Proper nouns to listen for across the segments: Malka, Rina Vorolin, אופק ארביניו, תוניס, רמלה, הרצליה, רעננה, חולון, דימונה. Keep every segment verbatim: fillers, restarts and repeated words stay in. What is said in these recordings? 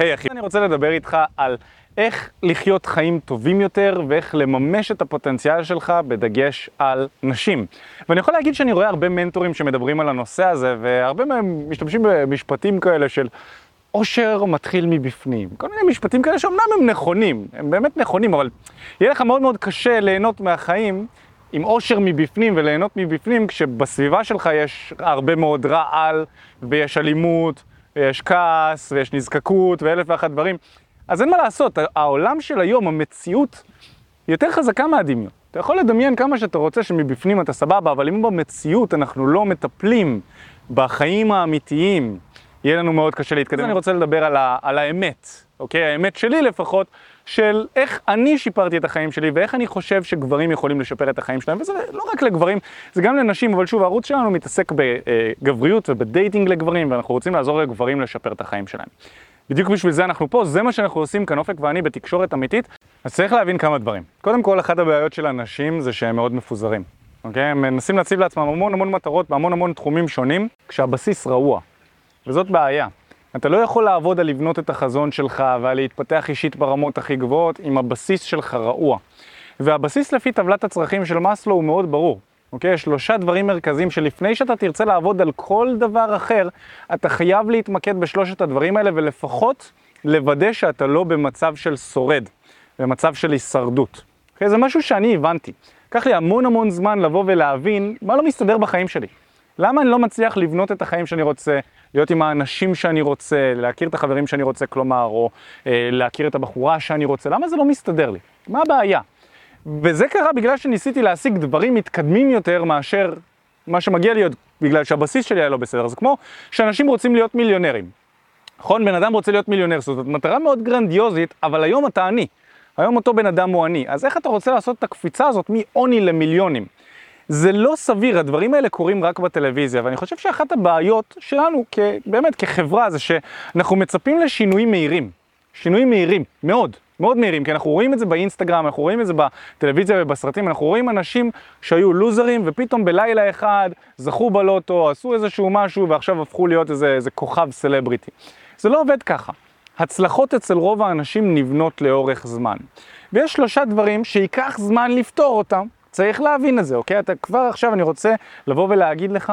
היי אחי, אני רוצה לדבר איתך על איך לחיות חיים טובים יותר ואיך לממש את הפוטנציאל שלך בדגש על נשים. ואני יכול להגיד שאני רואה הרבה מנטורים שמדברים על הנושא הזה, והרבה מהם משתמשים במשפטים כאלה של אושר מתחיל מבפנים. כל מיני משפטים כאלה שאומנם הם נכונים, הם באמת נכונים, אבל יהיה לך מאוד מאוד קשה ליהנות מהחיים עם אושר מבפנים וליהנות מבפנים כשבסביבה שלך יש הרבה מאוד רעל ויש אלימות ויש כעס ויש נזקקות ואלף ואחת דברים. אז אין מה לעשות, העולם של היום, המציאות, יותר חזקה מהדמיון. אתה יכול לדמיין כמה שאתה רוצה שמבפנים אתה סבבה, אבל אם במציאות אנחנו לא מטפלים בחיים האמיתיים, יהיה לנו מאוד קשה להתקדם. אני רוצה לדבר על, ה- על האמת, אוקיי? האמת שלי לפחות, של איך אני שיפרתי את החיים שלי, ואיך אני חושב שגברים יכולים לשפר את החיים שלהם, וזה לא רק לגברים, זה גם לנשים, אבל שוב, הערוץ שלנו מתעסק בגבריות ובדייטינג לגברים, ואנחנו רוצים לעזור לגברים לשפר את החיים שלהם. בדיוק בשביל זה אנחנו פה, זה מה שאנחנו עושים כאן אופק ואני בתקשורת אמיתית. אז צריך להבין כמה דברים. קודם כל, אחת הבעיות של אנשים זה שהם מאוד מפוזרים, אוקיי? הם מנסים להציב לעצמם המון המון מטרות בהמון המון תחומים שונים, כשהבסיס רעוע. וזאת בעיה. אתה לא יכול לעבוד על לבנות את החזון שלך ועל להתפתח אישית ברמות הכי גבוהות אם הבסיס שלך רעוע. והבסיס לפי טבלת הצרכים של מאסלו הוא מאוד ברור. אוקיי? שלושה דברים מרכזיים שלפני שאתה תרצה לעבוד על כל דבר אחר, אתה חייב להתמקד בשלושת הדברים האלה ולפחות לוודא שאתה לא במצב של שורד, במצב של הישרדות. אוקיי? זה משהו שאני הבנתי. קח לי המון המון זמן לבוא ולהבין מה לא מסתדר בחיים שלי. למה אני לא מצליח לבנות את החיים שאני רוצה, להיות עם האנשים שאני רוצה, להכיר את החברים שאני רוצה, כלומר, או אה, להכיר את הבחורה שאני רוצה. למה זה לא מסתדר לי? מה הבעיה? וזה קרה בגלל שניסיתי להשיג דברים מתקדמים יותר מאשר מה שמגיע להיות, בגלל שהבסיס שלי היה לא בסדר. זה כמו שאנשים רוצים להיות מיליונרים. נכון? בן אדם רוצה להיות מיליונר, זאת מטרה מאוד גרנדיוזית, אבל היום אתה עני. היום אותו בן אדם הוא עני. אז איך אתה רוצה לעשות את הקפיצה הזאת מעוני למיליונים? זה לא סביר, הדברים האלה קורים רק בטלוויזיה, ואני חושב שאחת הבעיות שלנו כ, באמת כחברה זה שאנחנו מצפים לשינויים מהירים. שינויים מהירים, מאוד, מאוד מהירים, כי אנחנו רואים את זה באינסטגרם, אנחנו רואים את זה בטלוויזיה ובסרטים, אנחנו רואים אנשים שהיו לוזרים ופתאום בלילה אחד זכו בלוטו, עשו איזשהו משהו ועכשיו הפכו להיות איזה, איזה כוכב סלבריטי. זה לא עובד ככה. הצלחות אצל רוב האנשים נבנות לאורך זמן. ויש שלושה דברים שיקח זמן לפתור אותם, צריך להבין את זה, אוקיי? אתה כבר עכשיו אני רוצה לבוא ולהגיד לך,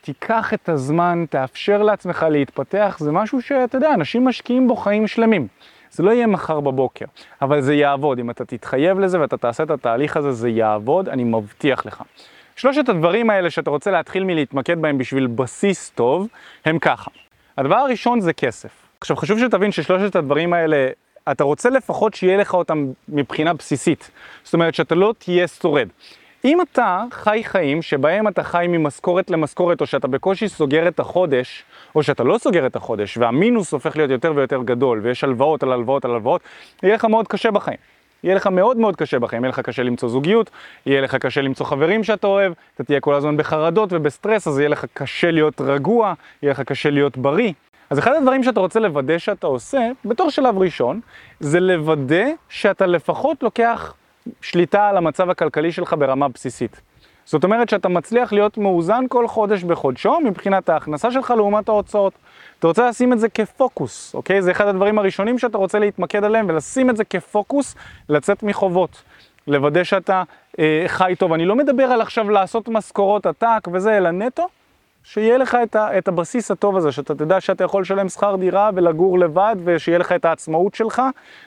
תיקח את הזמן, תאפשר לעצמך להתפתח, זה משהו שאתה יודע, אנשים משקיעים בו חיים שלמים. זה לא יהיה מחר בבוקר, אבל זה יעבוד. אם אתה תתחייב לזה ואתה תעשה את התהליך הזה, זה יעבוד, אני מבטיח לך. שלושת הדברים האלה שאתה רוצה להתחיל מלהתמקד בהם בשביל בסיס טוב, הם ככה. הדבר הראשון זה כסף. עכשיו חשוב שתבין ששלושת הדברים האלה, אתה רוצה לפחות שיהיה לך אותם מבחינה בסיסית. זאת אומרת שאתה לא תהיה שורד. אם אתה חי חיים שבהם אתה חי ממשכורת למשכורת, או שאתה בקושי סוגר את החודש, או שאתה לא סוגר את החודש, והמינוס הופך להיות יותר ויותר גדול, ויש הלוואות על הלוואות על הלוואות, יהיה לך מאוד קשה בחיים. יהיה לך מאוד מאוד קשה בחיים, יהיה לך קשה למצוא זוגיות, יהיה לך קשה למצוא חברים שאתה אוהב, אתה תהיה כל הזמן בחרדות ובסטרס, אז יהיה לך קשה להיות רגוע, יהיה לך קשה להיות בריא. אז אחד הדברים שאתה רוצה לוודא שאתה עושה, בתור שלב ראשון, זה לוודא שאתה לפחות לוקח שליטה על המצב הכלכלי שלך ברמה בסיסית. זאת אומרת שאתה מצליח להיות מאוזן כל חודש בחודשו, מבחינת ההכנסה שלך לעומת ההוצאות. אתה רוצה לשים את זה כפוקוס, אוקיי? זה אחד הדברים הראשונים שאתה רוצה להתמקד עליהם, ולשים את זה כפוקוס, לצאת מחובות. לוודא שאתה אה, חי טוב. אני לא מדבר על עכשיו לעשות משכורות עתק וזה, אלא נטו. שיהיה לך את, ה, את הבסיס הטוב הזה, שאתה תדע שאתה יכול לשלם שכר דירה ולגור לבד, ושיהיה לך את העצמאות שלך,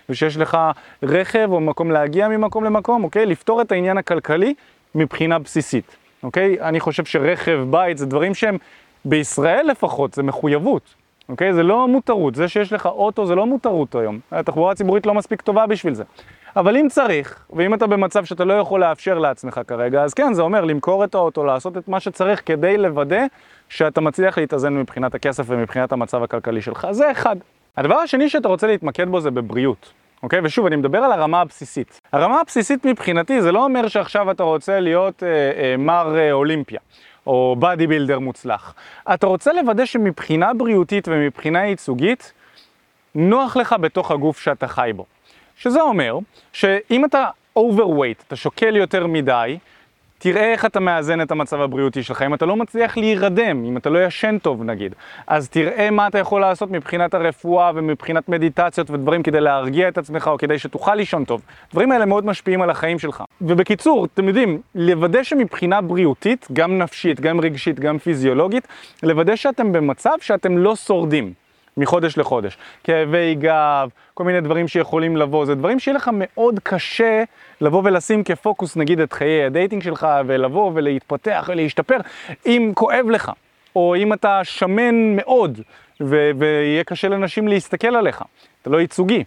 ושיש לך רכב או מקום להגיע ממקום למקום, אוקיי? לפתור את העניין הכלכלי מבחינה בסיסית, אוקיי? אני חושב שרכב, בית, זה דברים שהם בישראל לפחות, זה מחויבות, אוקיי? זה לא מותרות, זה שיש לך אוטו זה לא מותרות היום, התחבורה הציבורית לא מספיק טובה בשביל זה. אבל אם צריך, ואם אתה במצב שאתה לא יכול לאפשר לעצמך כרגע, אז כן, זה אומר למכור את האוטו, לעשות את מה שצריך כדי לוודא שאתה מצליח להתאזן מבחינת הכסף ומבחינת המצב הכלכלי שלך. זה אחד. הדבר השני שאתה רוצה להתמקד בו זה בבריאות. אוקיי? ושוב, אני מדבר על הרמה הבסיסית. הרמה הבסיסית מבחינתי זה לא אומר שעכשיו אתה רוצה להיות אה, אה, מר אה, אולימפיה, או בדי בילדר מוצלח. אתה רוצה לוודא שמבחינה בריאותית ומבחינה ייצוגית, נוח לך בתוך הגוף שאתה חי בו. שזה אומר שאם אתה overweight, אתה שוקל יותר מדי, תראה איך אתה מאזן את המצב הבריאותי שלך. אם אתה לא מצליח להירדם, אם אתה לא ישן טוב נגיד, אז תראה מה אתה יכול לעשות מבחינת הרפואה ומבחינת מדיטציות ודברים כדי להרגיע את עצמך או כדי שתוכל לישון טוב. הדברים האלה מאוד משפיעים על החיים שלך. ובקיצור, אתם יודעים, לוודא שמבחינה בריאותית, גם נפשית, גם רגשית, גם פיזיולוגית, לוודא שאתם במצב שאתם לא שורדים. מחודש לחודש, כאבי גב, כל מיני דברים שיכולים לבוא, זה דברים שיהיה לך מאוד קשה לבוא ולשים כפוקוס נגיד את חיי הדייטינג שלך ולבוא ולהתפתח ולהשתפר אם כואב לך או אם אתה שמן מאוד ו- ויהיה קשה לנשים להסתכל עליך, אתה לא ייצוגי,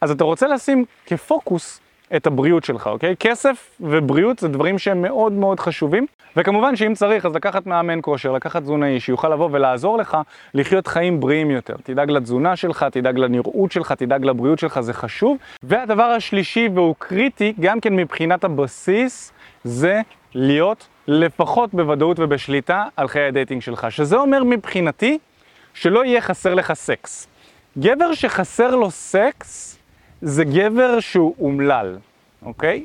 אז אתה רוצה לשים כפוקוס את הבריאות שלך, אוקיי? כסף ובריאות זה דברים שהם מאוד מאוד חשובים, וכמובן שאם צריך אז לקחת מאמן כושר, לקחת תזונאי שיוכל לבוא ולעזור לך לחיות חיים בריאים יותר. תדאג לתזונה שלך, תדאג לנראות שלך, תדאג לבריאות שלך, זה חשוב. והדבר השלישי והוא קריטי גם כן מבחינת הבסיס, זה להיות לפחות בוודאות ובשליטה על חיי הדייטינג שלך, שזה אומר מבחינתי שלא יהיה חסר לך סקס. גבר שחסר לו סקס זה גבר שהוא אומלל, אוקיי?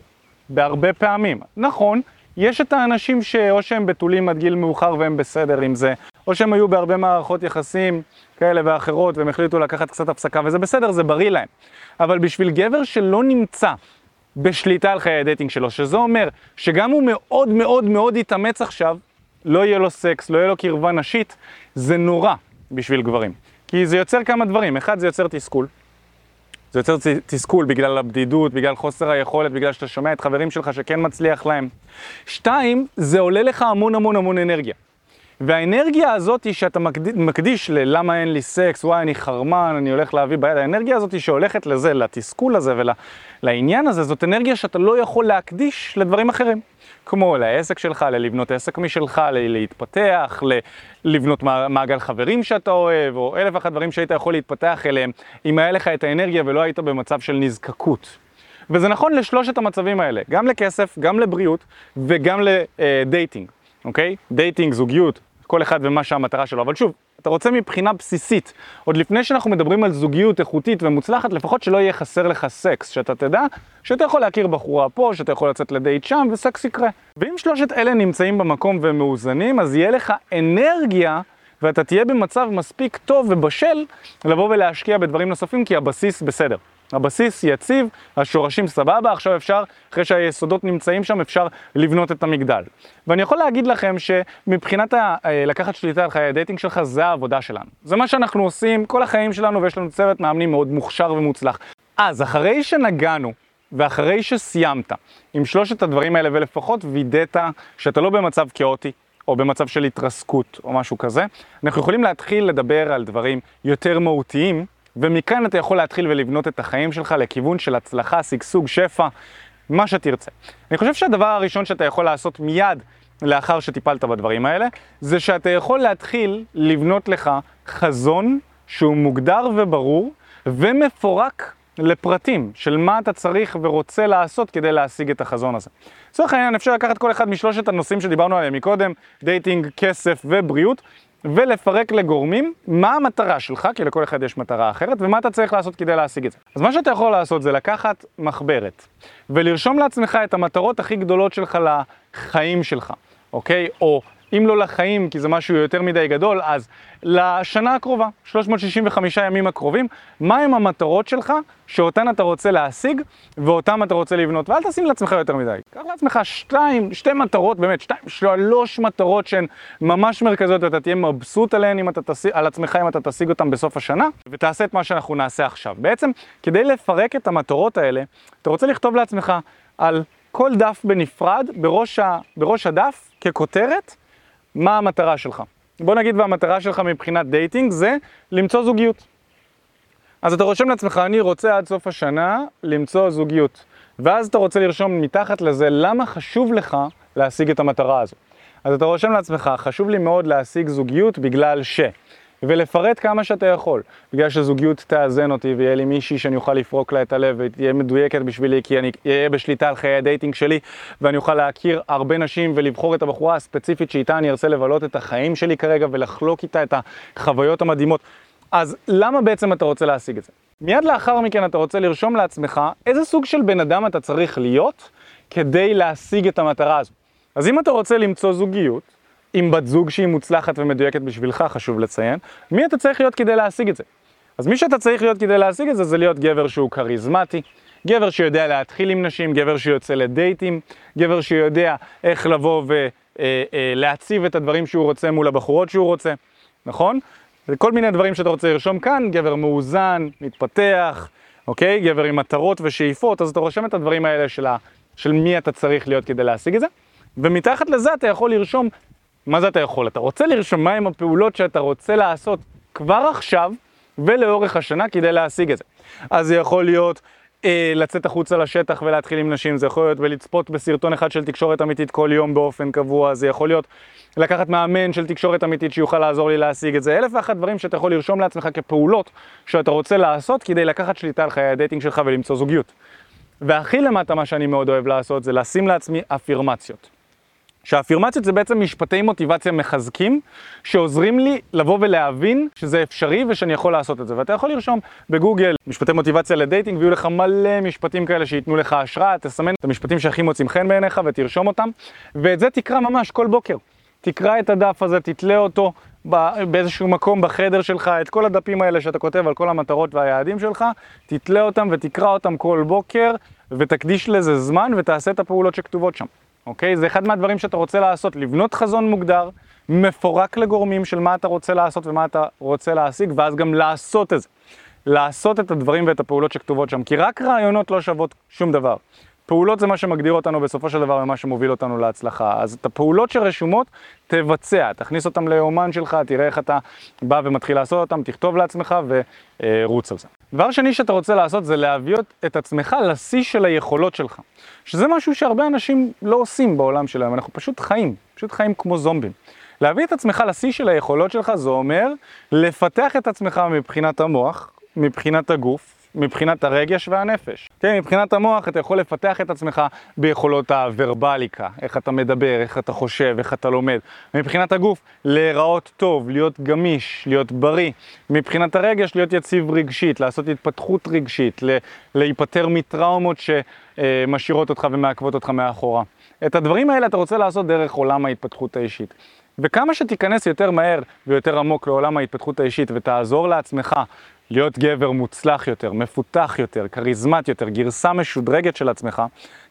בהרבה פעמים. נכון, יש את האנשים שאו שהם בטולים עד גיל מאוחר והם בסדר עם זה, או שהם היו בהרבה מערכות יחסים כאלה ואחרות והם החליטו לקחת קצת הפסקה וזה בסדר, זה בריא להם. אבל בשביל גבר שלא נמצא בשליטה על חיי הדייטינג שלו, שזה אומר שגם הוא מאוד מאוד מאוד יתאמץ עכשיו, לא יהיה לו סקס, לא יהיה לו קרבה נשית, זה נורא בשביל גברים. כי זה יוצר כמה דברים, אחד זה יוצר תסכול, זה יוצר תסכול בגלל הבדידות, בגלל חוסר היכולת, בגלל שאתה שומע את חברים שלך שכן מצליח להם. שתיים, זה עולה לך המון המון המון אנרגיה. והאנרגיה הזאת שאתה מקדיש ללמה אין לי סקס, וואי אני חרמן, אני הולך להביא ביד, האנרגיה הזאת שהולכת לזה, לתסכול הזה ולעניין הזה, זאת אנרגיה שאתה לא יכול להקדיש לדברים אחרים. כמו לעסק שלך, ללבנות עסק משלך, להתפתח, לבנות מעגל חברים שאתה אוהב, או אלף אחד דברים שהיית יכול להתפתח אליהם, אם היה לך את האנרגיה ולא היית במצב של נזקקות. וזה נכון לשלושת המצבים האלה, גם לכסף, גם לבריאות וגם לדייטינג. אוקיי? דייטינג, זוגיות, כל אחד ומה שהמטרה שלו. אבל שוב, אתה רוצה מבחינה בסיסית, עוד לפני שאנחנו מדברים על זוגיות איכותית ומוצלחת, לפחות שלא יהיה חסר לך סקס, שאתה תדע שאתה יכול להכיר בחורה פה, שאתה יכול לצאת לדייט שם וסקס יקרה. ואם שלושת אלה נמצאים במקום ומאוזנים, אז יהיה לך אנרגיה ואתה תהיה במצב מספיק טוב ובשל לבוא ולהשקיע בדברים נוספים, כי הבסיס בסדר. הבסיס יציב, השורשים סבבה, עכשיו אפשר, אחרי שהיסודות נמצאים שם, אפשר לבנות את המגדל. ואני יכול להגיד לכם שמבחינת ה- לקחת שליטה על חיי הדייטינג שלך, זה העבודה שלנו. זה מה שאנחנו עושים כל החיים שלנו, ויש לנו צוות מאמנים מאוד מוכשר ומוצלח. אז אחרי שנגענו, ואחרי שסיימת, עם שלושת הדברים האלה, ולפחות וידאת שאתה לא במצב כאוטי, או במצב של התרסקות, או משהו כזה, אנחנו יכולים להתחיל לדבר על דברים יותר מהותיים, ומכאן אתה יכול להתחיל ולבנות את החיים שלך לכיוון של הצלחה, סגסוג, שפע, מה שתרצה. אני חושב שהדבר הראשון שאתה יכול לעשות מיד לאחר שטיפלת בדברים האלה, זה שאתה יכול להתחיל לבנות לך חזון שהוא מוגדר וברור ומפורק לפרטים של מה אתה צריך ורוצה לעשות כדי להשיג את החזון הזה. לצורך העניין אפשר לקחת כל אחד משלושת הנושאים שדיברנו עליהם מקודם, דייטינג, כסף ובריאות, ולפרק לגורמים מה המטרה שלך, כי לכל אחד יש מטרה אחרת, ומה אתה צריך לעשות כדי להשיג את זה. אז מה שאתה יכול לעשות זה לקחת מחברת, ולרשום לעצמך את המטרות הכי גדולות שלך לחיים שלך, אוקיי? או אם לא לחיים, כי זה משהו יותר מדי גדול, אז לשנה הקרובה, שלוש מאות שישים וחמישה ימים הקרובים, מה הם המטרות שלך שאותן אתה רוצה להשיג, ואותן אתה רוצה לבנות, ואל תשים לעצמך יותר מדי. קח לעצמך שתיים, שתי מטרות, באמת, שתיים, שלוש מטרות שהן ממש מרכזיות, ואתה תהיה מבסוט עליהן אם אתה תשיג, על עצמך אם אתה תשיג אותן בסוף השנה, ותעשה את מה שאנחנו נעשה עכשיו. בעצם, כדי לפרק את המטרות האלה, אתה רוצה לכתוב לעצמך על כל דף בנפרד, בראש ה, בראש הדף, ככותרת, מה המטרה שלך? בוא נגיד והמטרה שלך מבחינת דייטינג זה למצוא זוגיות. אז אתה רושם לעצמך, אני רוצה עד סוף השנה למצוא זוגיות. ואז אתה רוצה לרשום מתחת לזה למה חשוב לך להשיג את המטרה הזו. אז אתה רושם לעצמך, חשוב לי מאוד להשיג זוגיות בגלל ש... ולפרט כמה שאתה יכול, בגלל שזוגיות תאזן אותי ויהיה לי מישהי שאני אוכל לפרוק לה את הלב ותהיה מדויקת בשבילי, כי אני אהיה בשליטה על חיי הדייטינג שלי ואני אוכל להכיר הרבה נשים ולבחור את הבחורה הספציפית שאיתה אני ארצה לבלות את החיים שלי כרגע ולחלוק איתה את החוויות המדהימות. אז למה בעצם אתה רוצה להשיג את זה? מיד לאחר מכן אתה רוצה לרשום לעצמך איזה סוג של בן אדם אתה צריך להיות כדי להשיג את המטרה הזו. אז אם אתה רוצה למצוא זוגיות, עם בת זוג שהיא מוצלחת ומדויקת בשבילך, חשוב לציין, מי אתה צריך להיות כדי להשיג את זה? אז מי שאתה צריך להיות כדי להשיג את זה, זה להיות גבר שהוא קריזמטי, גבר שיודע להתחיל עם נשים, גבר שיוצא לדייטים, גבר שיודע איך לבוא ולהציב את הדברים שהוא רוצה מול הבחורות שהוא רוצה, נכון? כל מיני דברים שאתה רוצה לרשום כאן, גבר מאוזן, מתפתח, אוקיי? גבר עם מטרות ושאיפות, אז אתה רושם את הדברים האלה של, ה... של מי אתה צריך להיות כדי להשיג את זה, ומתחת לזה אתה יכול לרשום, מה זה אתה יכול? אתה רוצה לרשום מהם הפעולות שאתה רוצה לעשות כבר עכשיו ולאורך השנה כדי להשיג את זה. אז זה יכול להיות אה, לצאת החוצה לשטח ולהתחיל עם נשים, זה יכול להיות ולצפות בסרטון אחד של תקשורת אמיתית כל יום באופן קבוע, זה יכול להיות לקחת מאמן של תקשורת אמיתית שיוכל לעזור לי להשיג את זה. אלף ואחת דברים שאתה יכול לרשום לעצמך כפעולות שאתה רוצה לעשות כדי לקחת שליטה על חיי הדייטינג שלך ולמצוא זוגיות. והכי למטה מה שאני מאוד אוהב לעשות זה לשים לעצמי אפירמציות. שהאפירמציות זה בעצם משפטי מוטיבציה מחזקים שעוזרים לי לבוא ולהבין שזה אפשרי ושאני יכול לעשות את זה. ואתה יכול לרשום בגוגל משפטי מוטיבציה לדייטינג ויהיו לך מלא משפטים כאלה שיתנו לך השראה, תסמן את המשפטים שהכי מוצאים חן בעיניך ותרשום אותם. ואת זה תקרא ממש כל בוקר. תקרא את הדף הזה, תתלה אותו באיזשהו מקום בחדר שלך, את כל הדפים האלה שאתה כותב על כל המטרות והיעדים שלך, תתלה אותם ותקרא אותם כל בוקר ותקדיש לזה זמן ותעשה את הפעולות שכתובות שם. אוקיי? זה אחד מהדברים שאתה רוצה לעשות, לבנות חזון מוגדר, מפורק לגורמים של מה אתה רוצה לעשות ומה אתה רוצה להשיג, ואז גם לעשות את זה. לעשות את הדברים ואת הפעולות שכתובות שם, כי רק רעיונות לא שוות שום דבר. פעולות זה מה שמגדיר אותנו בסופו של דבר ומה שמוביל אותנו להצלחה. אז את הפעולות שרשומות תבצע, תכניס אותם ליומן שלך, תראה איך אתה בא ומתחיל לעשות אותם, תכתוב לעצמך ורוץ על זה. דבר שני שאתה רוצה לעשות זה להביא את עצמך לשיא של היכולות שלך. שזה משהו שהרבה אנשים לא עושים בעולם שלהם, אנחנו פשוט חיים, פשוט חיים כמו זומבים. להביא את עצמך לשיא של היכולות שלך זה אומר לפתח את עצמך מבחינת המוח, מבחינת הגוף, מבחינת הרגש והנפש. כן, מבחינת המוח אתה יכול לפתח את עצמך ביכולות הוורבליקה, איך אתה מדבר, איך אתה חושב, איך אתה לומד. מבחינת הגוף, להיראות טוב, להיות גמיש, להיות בריא. מבחינת הרגש, להיות יציב רגשית, לעשות התפתחות רגשית, להיפטר מטראומות שמשאירות אותך ומעכבות אותך מאחורה. את הדברים האלה אתה רוצה לעשות דרך עולם ההתפתחות האישית. וכמה שתיכנס יותר מהר ויותר עמוק לעולם ההתפתחות האישית ותעזור לעצמך להיות גבר מוצלח יותר, מפותח יותר, קריזמט יותר, גרסה משודרגת של עצמך,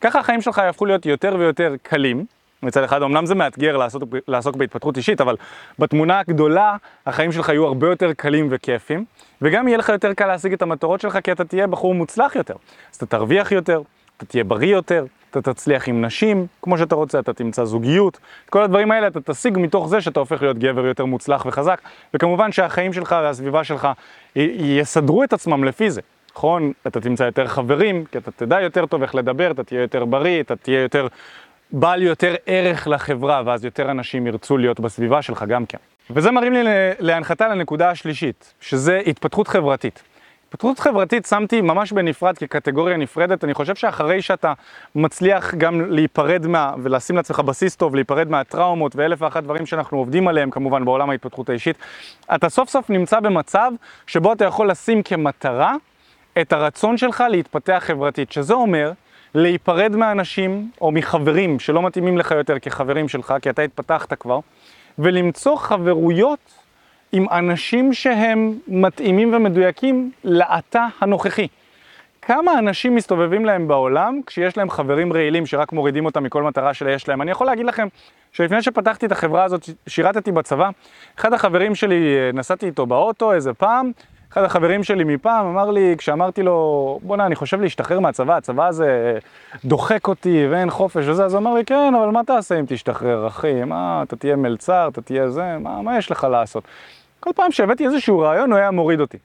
ככה החיים שלך יהפכו להיות יותר ויותר קלים. מצד אחד, אמנם זה מאתגר לעשות, לעסוק בהתפתחות אישית, אבל בתמונה הגדולה החיים שלך יהיו הרבה יותר קלים וכיפים, וגם יהיה לך יותר קל להשיג את המטרות שלך כי אתה תהיה בחור מוצלח יותר. אז אתה תרוויח יותר, אתה תהיה בריא יותר, אתה תצליח עם נשים, כמו שאתה רוצה, אתה תמצא זוגיות. את כל הדברים האלה אתה תשיג מתוך זה שאתה הופך להיות גבר יותר מוצלח וחזק, וכמובן שהחיים שלך והסביבה שלך י- יסדרו את עצמם לפי זה. נכון? אתה תמצא יותר חברים, כי אתה תדע יותר טוב איך לדבר, אתה תהיה יותר בריא, אתה תהיה יותר בעל יותר ערך לחברה, ואז יותר אנשים ירצו להיות בסביבה שלך גם כן. וזה מרים לי להנחתה לנקודה השלישית, שזה התפתחות חברתית. התפתחות חברתית שמתי ממש בנפרד כקטגוריה נפרדת. אני חושב שאחרי שאתה מצליח גם להיפרד מה, ולשים לעצמך בסיס טוב, להיפרד מהטראומות ואלף ואחת דברים שאנחנו עובדים עליהם כמובן בעולם ההתפתחות האישית, אתה סוף סוף נמצא במצב שבו אתה יכול לשים כמטרה את הרצון שלך להתפתח חברתית, שזה אומר להיפרד מאנשים או מחברים שלא מתאימים לך יותר כחברים שלך, כי אתה התפתחת כבר, ולמצוא חברויות עם אנשים שהם מתאימים ומדויקים לעתה הנוכחי. כמה אנשים מסתובבים להם בעולם כשיש להם חברים רעילים שרק מורידים אותם מכל מטרה שיש להם? אני יכול להגיד לכם שלפני שפתחתי את החברה הזאת שירתתי בצבא, אחד החברים שלי, נסעתי איתו באוטו איזה פעם, אחד החברים שלי מפעם אמר לי, כשאמרתי לו, בונה, אני חושב להשתחרר מהצבא, הצבא הזה דוחק אותי ואין חופש וזה, אז הוא אמר לי, כן, אבל מה תעשה אם תשתחרר, אחי? מה, אתה תהיה מלצר, אתה תהיה זה, מה, מה יש לך לעשות? כל פעם שהבאתי איזשהו רעיון, הוא היה מוריד אותי.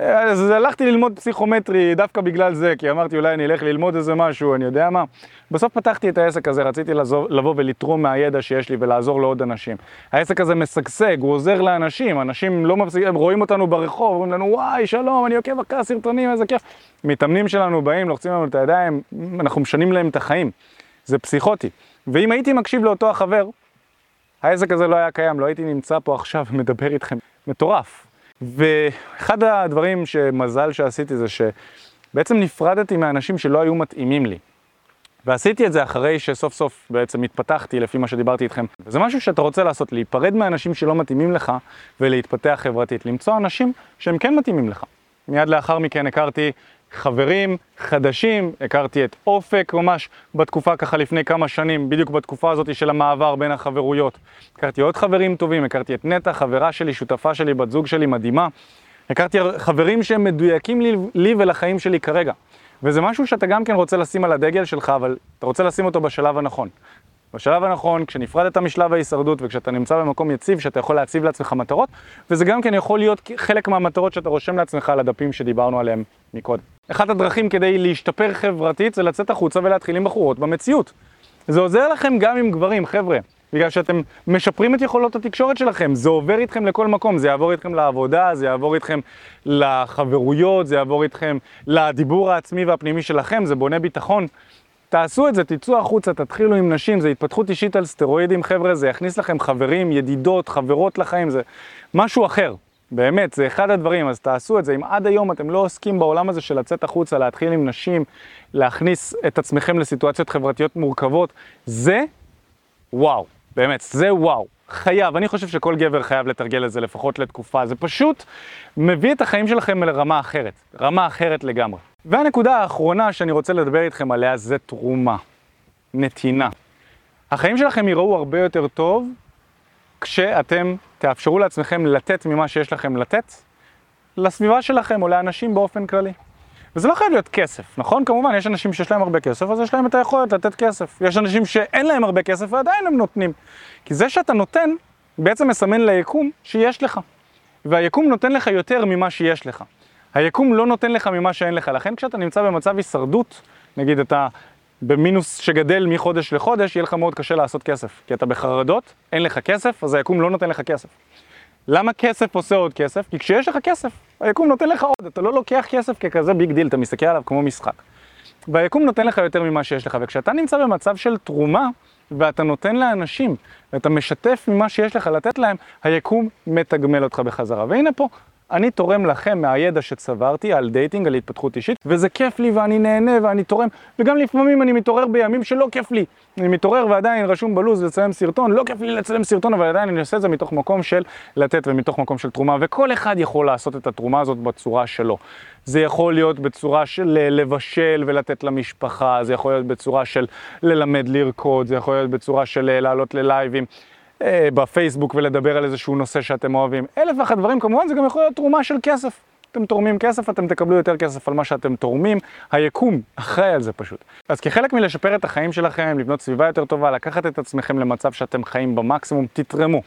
אז הלכתי ללמוד פסיכומטרי דווקא בגלל זה, כי אמרתי, אולי אני אלך ללמוד איזה משהו, אני יודע מה. בסוף פתחתי את העסק הזה, רציתי לבוא ולתרום מהידע שיש לי ולעזור לעוד אנשים. העסק הזה מסגשג, הוא עוזר לאנשים, אנשים לא מפסיק, הם רואים אותנו ברחוב, אומרים לנו, וואי, שלום, אני עוקב אחרי הסרטונים, איזה כיף. מתאמנים שלנו באים, לוחצים לנו את הידיים, אנחנו משנים להם את החיים. זה פסיכוטי. ואם הייתי מקשיב לאותו החבר, העסק הזה לא היה קיים, לא הייתי נמצא פה עכשיו ומדבר איתכם. מטורף. ואחד הדברים שמזל שעשיתי זה שבעצם נפרדתי מאנשים שלא היו מתאימים לי. ועשיתי את זה אחרי שסוף סוף בעצם התפתחתי לפי מה שדיברתי איתכם. זה משהו שאתה רוצה לעשות, להיפרד מאנשים שלא מתאימים לך ולהתפתח חברתית, למצוא אנשים שהם כן מתאימים לך. מיד לאחר מכן הכרתי חברים חדשים, הכרתי את אופק ממש בתקופה ככה לפני כמה שנים, בדיוק בתקופה הזאת של המעבר בין החברויות. הכרתי עוד חברים טובים, הכרתי את נטה, חברה שלי, שותפה שלי, בת זוג שלי, מדהימה. הכרתי חברים שהם מדויקים לי, לי ולחיים שלי כרגע. וזה משהו שאתה גם כן רוצה לשים על הדגל שלך, אבל אתה רוצה לשים אותו בשלב הנכון. בשלב הנכון, כשנפרדת משלב ההישרדות וכשאתה נמצא במקום יציב, שאתה יכול להציב לעצמך מטרות, וזה גם כן יכול להיות חלק מהמטרות שאתה רושם לעצמך על הדפים שדיברנו עליהם מקודם. אחת הדרכים כדי להשתפר חברתית זה לצאת החוצה ולהתחיל עם בחורות במציאות. זה עוזר לכם גם עם גברים, חבר'ה. בגלל שאתם משפרים את יכולות התקשורת שלכם, זה עובר איתכם לכל מקום, זה יעבור איתכם לעבודה, זה יעבור איתכם לחברויות, זה יעבור איתכם לדיבור העצמי והפנימי שלכם, זה בונה ביטחון. תעשו את זה, תצאו החוצה, תתחילו עם נשים, זה התפתחות אישית על סטרואידים, חבר'ה, זה יכניס לכם חברים, ידידות, חברות לחיים, זה משהו אחר. באמת, זה אחד הדברים, אז תעשו את זה. אם עד היום אתם לא עוסקים בעולם הזה של לצאת החוצה, להתחיל עם נשים, להכניס את עצמכם לסיטואציות חברתיות מורכבות, זה וואו. באמת, זה וואו. חייב, אני חושב שכל גבר חייב לתרגל את זה לפחות לתקופה, זה פשוט מביא את החיים שלכם לרמה אחרת, רמה אחרת לגמרי. והנקודה האחרונה שאני רוצה לדבר איתכם עליה זה תרומה, נתינה. החיים שלכם יראו הרבה יותר טוב כשאתם תאפשרו לעצמכם לתת ממה שיש לכם לתת לסביבה שלכם או לאנשים באופן כללי. וזה לא חייב להיות כסף, נכון? כמובן, יש אנשים שיש להם הרבה כסף, אז יש להם את היכולת לתת כסף. יש אנשים שאין להם הרבה כסף ועדיין הם נותנים. כי זה שאתה נותן, בעצם מסמן ליקום שיש לך. והיקום נותן לך יותר ממה שיש לך. היקום לא נותן לך ממה שאין לך. לכן כשאתה נמצא במצב הישרדות, נגיד אתה במינוס שגדל מחודש לחודש, יהיה לך מאוד קשה לעשות כסף. כי אתה בחרדות, אין לך כסף, אז היקום לא נותן לך כסף. למה כסף עושה עוד כסף? כי כשיש לך כסף, היקום נותן לך עוד. אתה לא לוקח כסף ככזה ביג דיל, אתה מסתכל עליו כמו משחק. והיקום נותן לך יותר ממה שיש לך. וכשאתה נמצא במצב של תרומה, ואתה נותן לאנשים, ואתה משתף ממה שיש לך לתת להם, היקום מתגמל אותך בחזרה. והנה פה, אני תורם לכם מהידע שצברתי על דייטינג, על התפתחות אישית, וזה כיף לי ואני נהנה ואני תורם, וגם לפעמים אני מתעורר בימים שלא כיף לי. אני מתעורר ועדיין רשום בלוז לצלם סרטון, לא כיף לי לצלם סרטון, אבל עדיין אני עושה את זה מתוך מקום של לתת ומתוך מקום של תרומה, וכל אחד יכול לעשות את התרומה הזאת בצורה שלו. זה יכול להיות בצורה של לבשל ולתת למשפחה, זה יכול להיות בצורה של ללמד לרקוד, זה יכול להיות בצורה של לעלות ללייבים בפייסבוק ולדבר על איזשהו נושא שאתם אוהבים. אלף ואחת דברים, כמובן, זה גם יכול להיות תרומה של כסף. אתם תורמים כסף, אתם תקבלו יותר כסף על מה שאתם תורמים. היקום אחראי על זה פשוט. אז כחלק מלשפר את החיים שלכם, לבנות סביבה יותר טובה, לקחת את עצמכם למצב שאתם חיים במקסימום, תתרמו.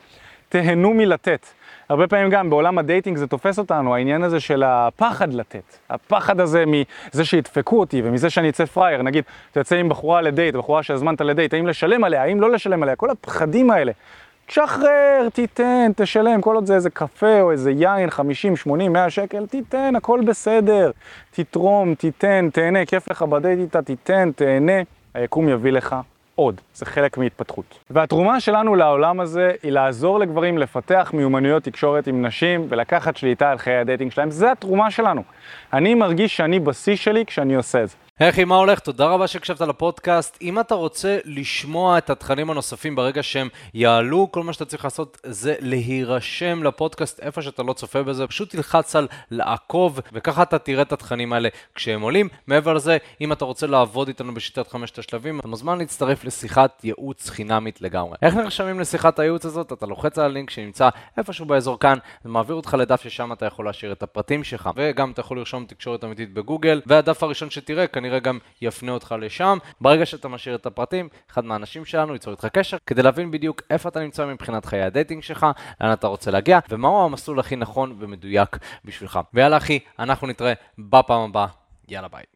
תהנו מלתת. הרבה פעמים גם בעולם הדייטינג זה תופס אותנו, העניין הזה של הפחד לתת. הפחד הזה מזה שידפקו אותי ומזה שאני אצא פרייר. נגיד, אתה יוצא עם בחורה לדייט, בחורה שהזמנת לדייט, האם לשלם עליה, האם לא לשלם עליה, כל הפחדים האלה. תשחרר, תיתן, תשלם, כל עוד זה איזה קפה או איזה יין, חמישים, שמונים, מאה שקל, תיתן, הכל בסדר. תתרום, תיתן, תהנה, כיף לך בדייט איתה, תיתן, תהנה, היקום יביא לך עוד. זה חלק מהתפתחות. והתרומה שלנו לעולם הזה היא לעזור לגברים לפתח מיומנויות תקשורת עם נשים ולקחת שליטה על חיי הדייטינג שלהם. זה התרומה שלנו. אני מרגיש שאני בשיא שלי כשאני עושה את זה. היי אחי, מה הולך? תודה רבה שהקשבת לפודקאסט. אם אתה רוצה לשמוע את התכנים הנוספים ברגע שהם יעלו, כל מה שאתה צריך לעשות זה להירשם לפודקאסט איפה שאתה לא צופה בזה, פשוט תלחץ על לעקוב, וככה אתה תראה את התכנים האלה כשהם עולים. מעבר לזה, אם אתה רוצה לעבוד איתנו בשיטת חמשת השלבים, אתה מוזמן להצטרף לשיחת ייעוץ חינמית לגמרי. איך נרשמים לשיחת הייעוץ הזאת? אתה לוחץ על הלינק שנמצא איפשהו באזור כאן, ומעביר אותך לדף ששם אתה יכול להשאיר את הפרטים שלך, וגם אתה יכול לרשום תקשורת אמיתית בגוגל, והדף הראשון שתראה נראה גם יפנה אותך לשם. ברגע שאתה משאיר את הפרטים, אחד מהאנשים שלנו ייצור איתך קשר, כדי להבין בדיוק איפה אתה נמצא מבחינת חיי הדייטינג שלך, לאן אתה רוצה להגיע, ומהו המסלול הכי נכון ומדויק בשבילך. ויאללה אחי, אנחנו נתראה בפעם הבאה. יאללה ביי.